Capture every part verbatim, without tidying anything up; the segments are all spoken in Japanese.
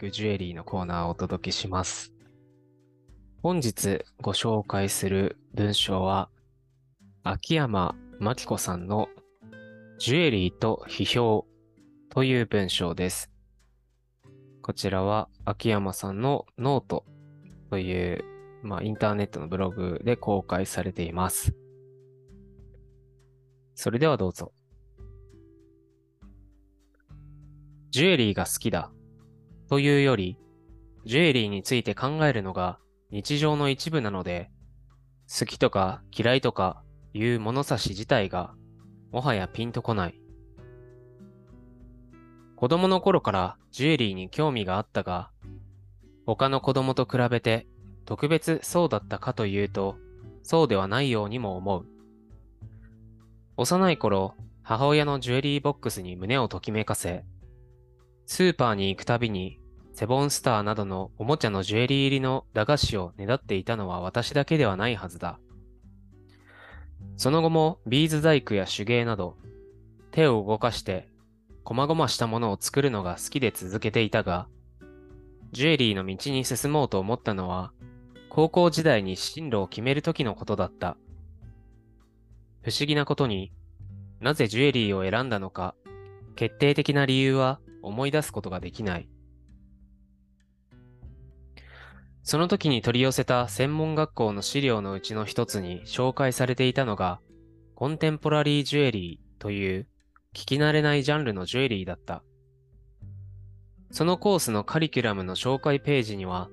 くジュエリーのコーナーをお届けします。本日ご紹介する文章は、秋山真紀子さんのジュエリーと批評という文章です。こちらは秋山さんのノートという、まあ、インターネットのブログで公開されています。それではどうぞ。ジュエリーが好きだというより、ジュエリーについて考えるのが日常の一部なので、好きとか嫌いとかいう物差し自体がもはやピンとこない。子供の頃からジュエリーに興味があったが、他の子供と比べて特別そうだったかというと、そうではないようにも思う。幼い頃、母親のジュエリーボックスに胸をときめかせ、スーパーに行くたびにセボンスターなどのおもちゃのジュエリー入りの駄菓子をねだっていたのは私だけではないはずだ。その後もビーズ細工や手芸など、手を動かして細々したものを作るのが好きで続けていたが、ジュエリーの道に進もうと思ったのは、高校時代に進路を決める時のことだった。不思議なことに、なぜジュエリーを選んだのか、決定的な理由は思い出すことができない。その時に取り寄せた専門学校の資料のうちの一つに紹介されていたのが、コンテンポラリージュエリーという聞き慣れないジャンルのジュエリーだった。そのコースのカリキュラムの紹介ページには、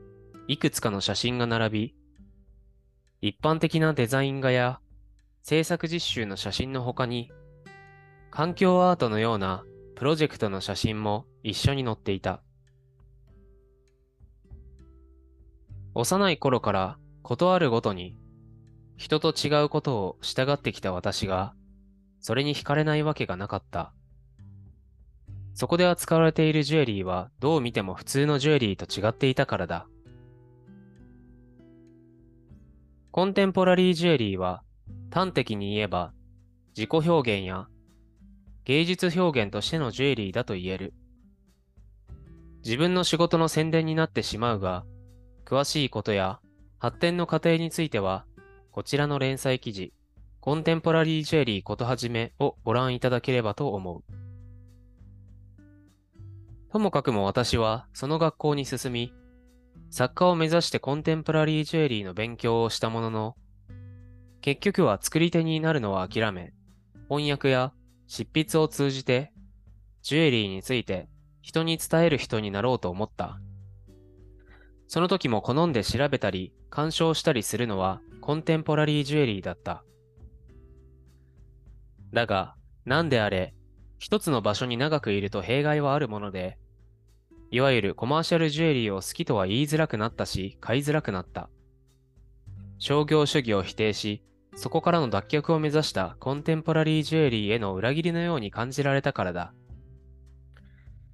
いくつかの写真が並び、一般的なデザイン画や制作実習の写真の他に、環境アートのようなプロジェクトの写真も一緒に載っていた。幼い頃からことあるごとに、人と違うことを従ってきた私が、それに惹かれないわけがなかった。そこで扱われているジュエリーはどう見ても普通のジュエリーと違っていたからだ。コンテンポラリージュエリーは、端的に言えば、自己表現や芸術表現としてのジュエリーだと言える。自分の仕事の宣伝になってしまうが、詳しいことや発展の過程については、こちらの連載記事、コンテンポラリージュエリーことはじめをご覧いただければと思う。ともかくも私はその学校に進み、作家を目指してコンテンポラリージュエリーの勉強をしたものの、結局は作り手になるのは諦め、翻訳や執筆を通じて、ジュエリーについて人に伝える人になろうと思った。その時も好んで調べたり、鑑賞したりするのはコンテンポラリージュエリーだった。だが、何であれ、一つの場所に長くいると弊害はあるもので、いわゆるコマーシャルジュエリーを好きとは言いづらくなったし、買いづらくなった。商業主義を否定し、そこからの脱却を目指したコンテンポラリージュエリーへの裏切りのように感じられたからだ。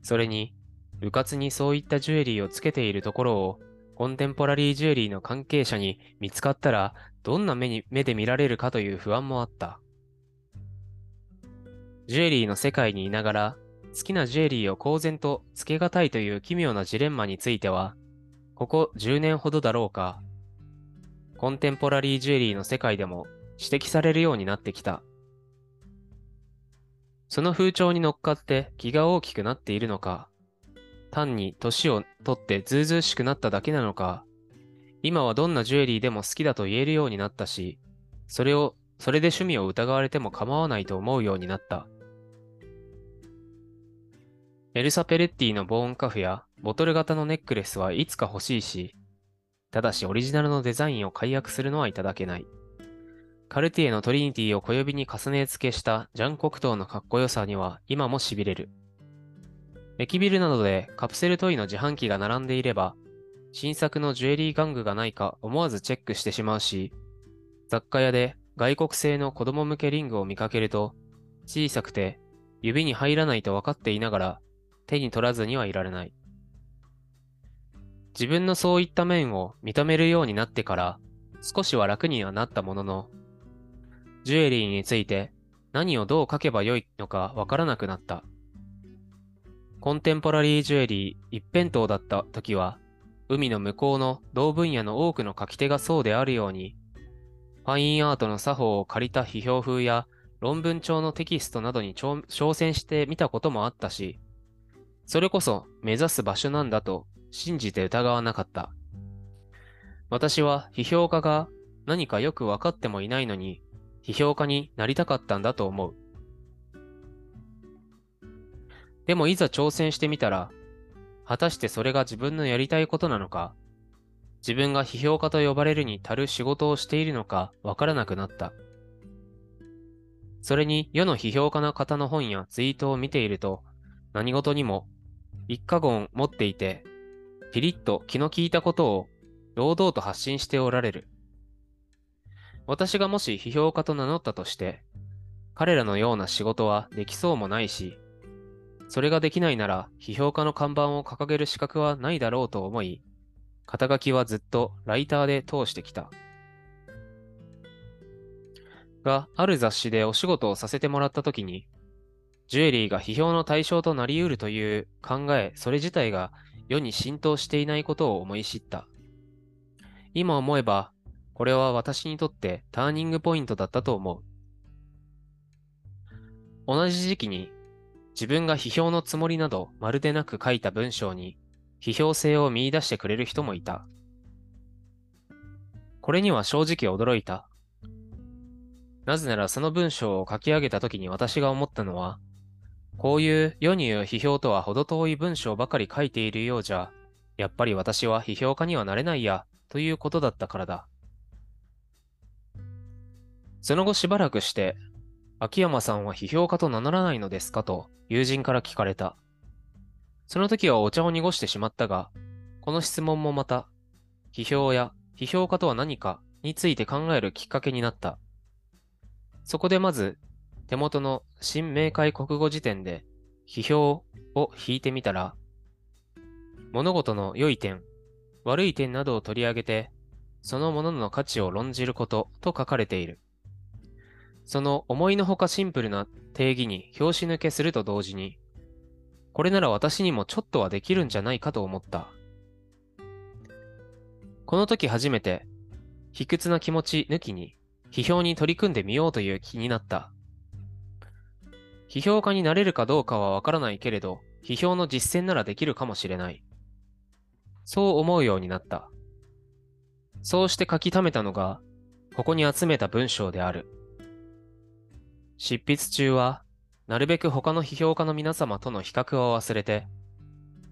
それに、うかつにそういったジュエリーをつけているところを、コンテンポラリージュエリーの関係者に見つかったら、どんな目に、目で見られるかという不安もあった。ジュエリーの世界にいながら、好きなジュエリーを公然とつけがたいという奇妙なジレンマについては、ここじゅうねんほどだろうか、コンテンポラリージュエリーの世界でも指摘されるようになってきた。その風潮に乗っかって気が大きくなっているのか、単に年を取ってずうずうしくなっただけなのか、今はどんなジュエリーでも好きだと言えるようになったし、それを、それで趣味を疑われても構わないと思うようになった。エルサ・ペレッティのボーンカフやボトル型のネックレスはいつか欲しいし、ただしオリジナルのデザインを解約するのはいただけない。カルティエのトリニティを小指に重ね付けしたジャン・コクトーのかっこよさには今もしびれる。駅ビルなどでカプセルトイの自販機が並んでいれば、新作のジュエリー玩具がないか思わずチェックしてしまうし、雑貨屋で外国製の子供向けリングを見かけると、小さくて指に入らないと分かっていながら手に取らずにはいられない。自分のそういった面を認めるようになってから少しは楽にはなったものの、ジュエリーについて何をどう書けばよいのかわからなくなった。コンテンポラリージュエリー一辺倒だった時は、海の向こうの同分野の多くの書き手がそうであるように、ファインアートの作法を借りた批評風や論文調のテキストなどに挑戦してみたこともあったし、それこそ目指す場所なんだと信じて疑わなかった。私は批評家が何かよく分かってもいないのに、批評家になりたかったんだと思う。でもいざ挑戦してみたら、果たしてそれが自分のやりたいことなのか、自分が批評家と呼ばれるに足る仕事をしているのかわからなくなった。それに世の批評家の方の本やツイートを見ていると、何事にも一過言持っていて、ピリッと気の利いたことを堂々と発信しておられる。私がもし批評家と名乗ったとして、彼らのような仕事はできそうもないし、それができないなら批評家の看板を掲げる資格はないだろうと思い、肩書きはずっとライターで通してきた。が、ある雑誌でお仕事をさせてもらったときに、ジュエリーが批評の対象となり得るという考え、それ自体が世に浸透していないことを思い知った。今思えば、これは私にとってターニングポイントだったと思う。同じ時期に、自分が批評のつもりなどまるでなく書いた文章に批評性を見出してくれる人もいた。これには正直驚いた。なぜならその文章を書き上げた時に私が思ったのは、こういう世に言う批評とは程遠い文章ばかり書いているようじゃ、やっぱり私は批評家にはなれないや、ということだったからだ。その後しばらくして、秋山さんは批評家と名乗らないのですかと友人から聞かれた。その時はお茶を濁してしまったが、この質問もまた、批評や批評家とは何かについて考えるきっかけになった。そこでまず、手元の新明解国語辞典で批評を引いてみたら、物事の良い点、悪い点などを取り上げて、そのものの価値を論じることと書かれている。その思いのほかシンプルな定義に拍子抜けすると同時に、これなら私にもちょっとはできるんじゃないかと思った。この時初めて、卑屈な気持ち抜きに批評に取り組んでみようという気になった。批評家になれるかどうかはわからないけれど、批評の実践ならできるかもしれない。そう思うようになった。そうして書き溜めたのが、ここに集めた文章である。執筆中は、なるべく他の批評家の皆様との比較を忘れて、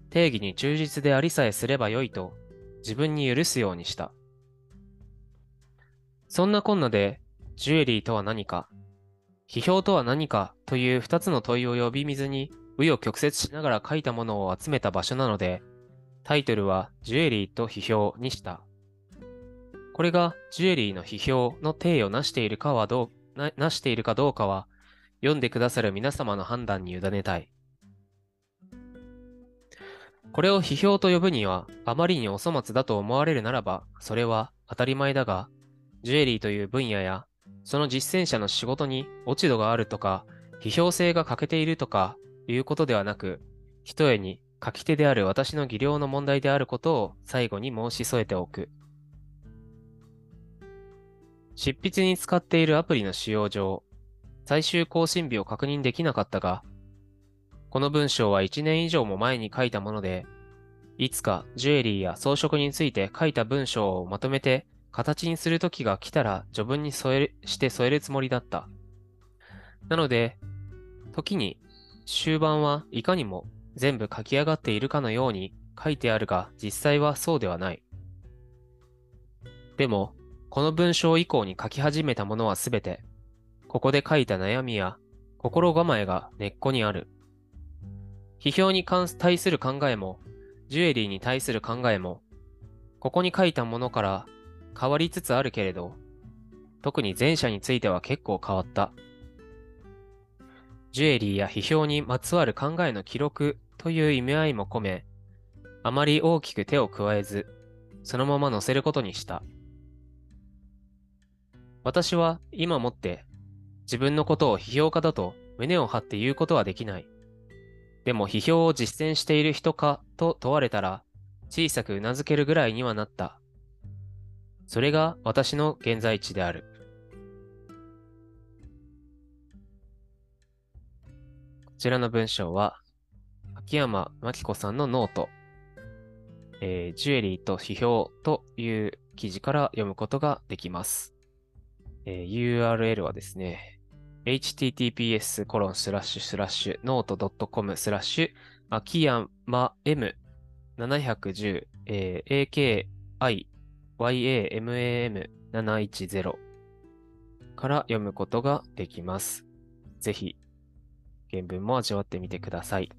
定義に忠実でありさえすればよいと自分に許すようにした。そんなこんなで、ジュエリーとは何か、批評とは何かという二つの問いを呼び水に紆余曲折しながら書いたものを集めた場所なので、タイトルはジュエリーと批評にした。これがジュエリーの批評の体を成しているかはどうな, なしているかどうかは、読んでくださる皆様の判断に委ねたい。これを批評と呼ぶには、あまりにお粗末だと思われるならば、それは当たり前だが、ジュエリーという分野や、その実践者の仕事に落ち度があるとか、批評性が欠けているとか、いうことではなく、ひとえに書き手である私の技量の問題であることを最後に申し添えておく。執筆に使っているアプリの使用上、最終更新日を確認できなかったが、この文章はいちねん以上も前に書いたもので、いつかジュエリーや装飾について書いた文章をまとめて形にする時が来たら序文に添える、して添えるつもりだった。なので、時に終盤はいかにも全部書き上がっているかのように書いてあるが、実際はそうではない。でも、この文章以降に書き始めたものはすべて、ここで書いた悩みや心構えが根っこにある。批評に対する考えも、ジュエリーに対する考えも、ここに書いたものから変わりつつあるけれど、特に前者については結構変わった。ジュエリーや批評にまつわる考えの記録という意味合いも込め、あまり大きく手を加えず、そのまま載せることにした。私は今もって自分のことを批評家だと胸を張って言うことはできない。でも批評を実践している人かと問われたら、小さくうなずけるぐらいにはなった。それが私の現在地である。こちらの文章は、秋山真紀子さんのノート、えー、ジュエリーと批評という記事から読むことができます。えー、ユーアールエル はですね、エイチティーティーピーエスコロンスラッシュスラッシュノートドットコムスラッシュ秋山エムなないちゼロ、 エーケーアイワイエーエムエーエムななひゃくじゅう から読むことができます。ぜひ、原文も味わってみてください。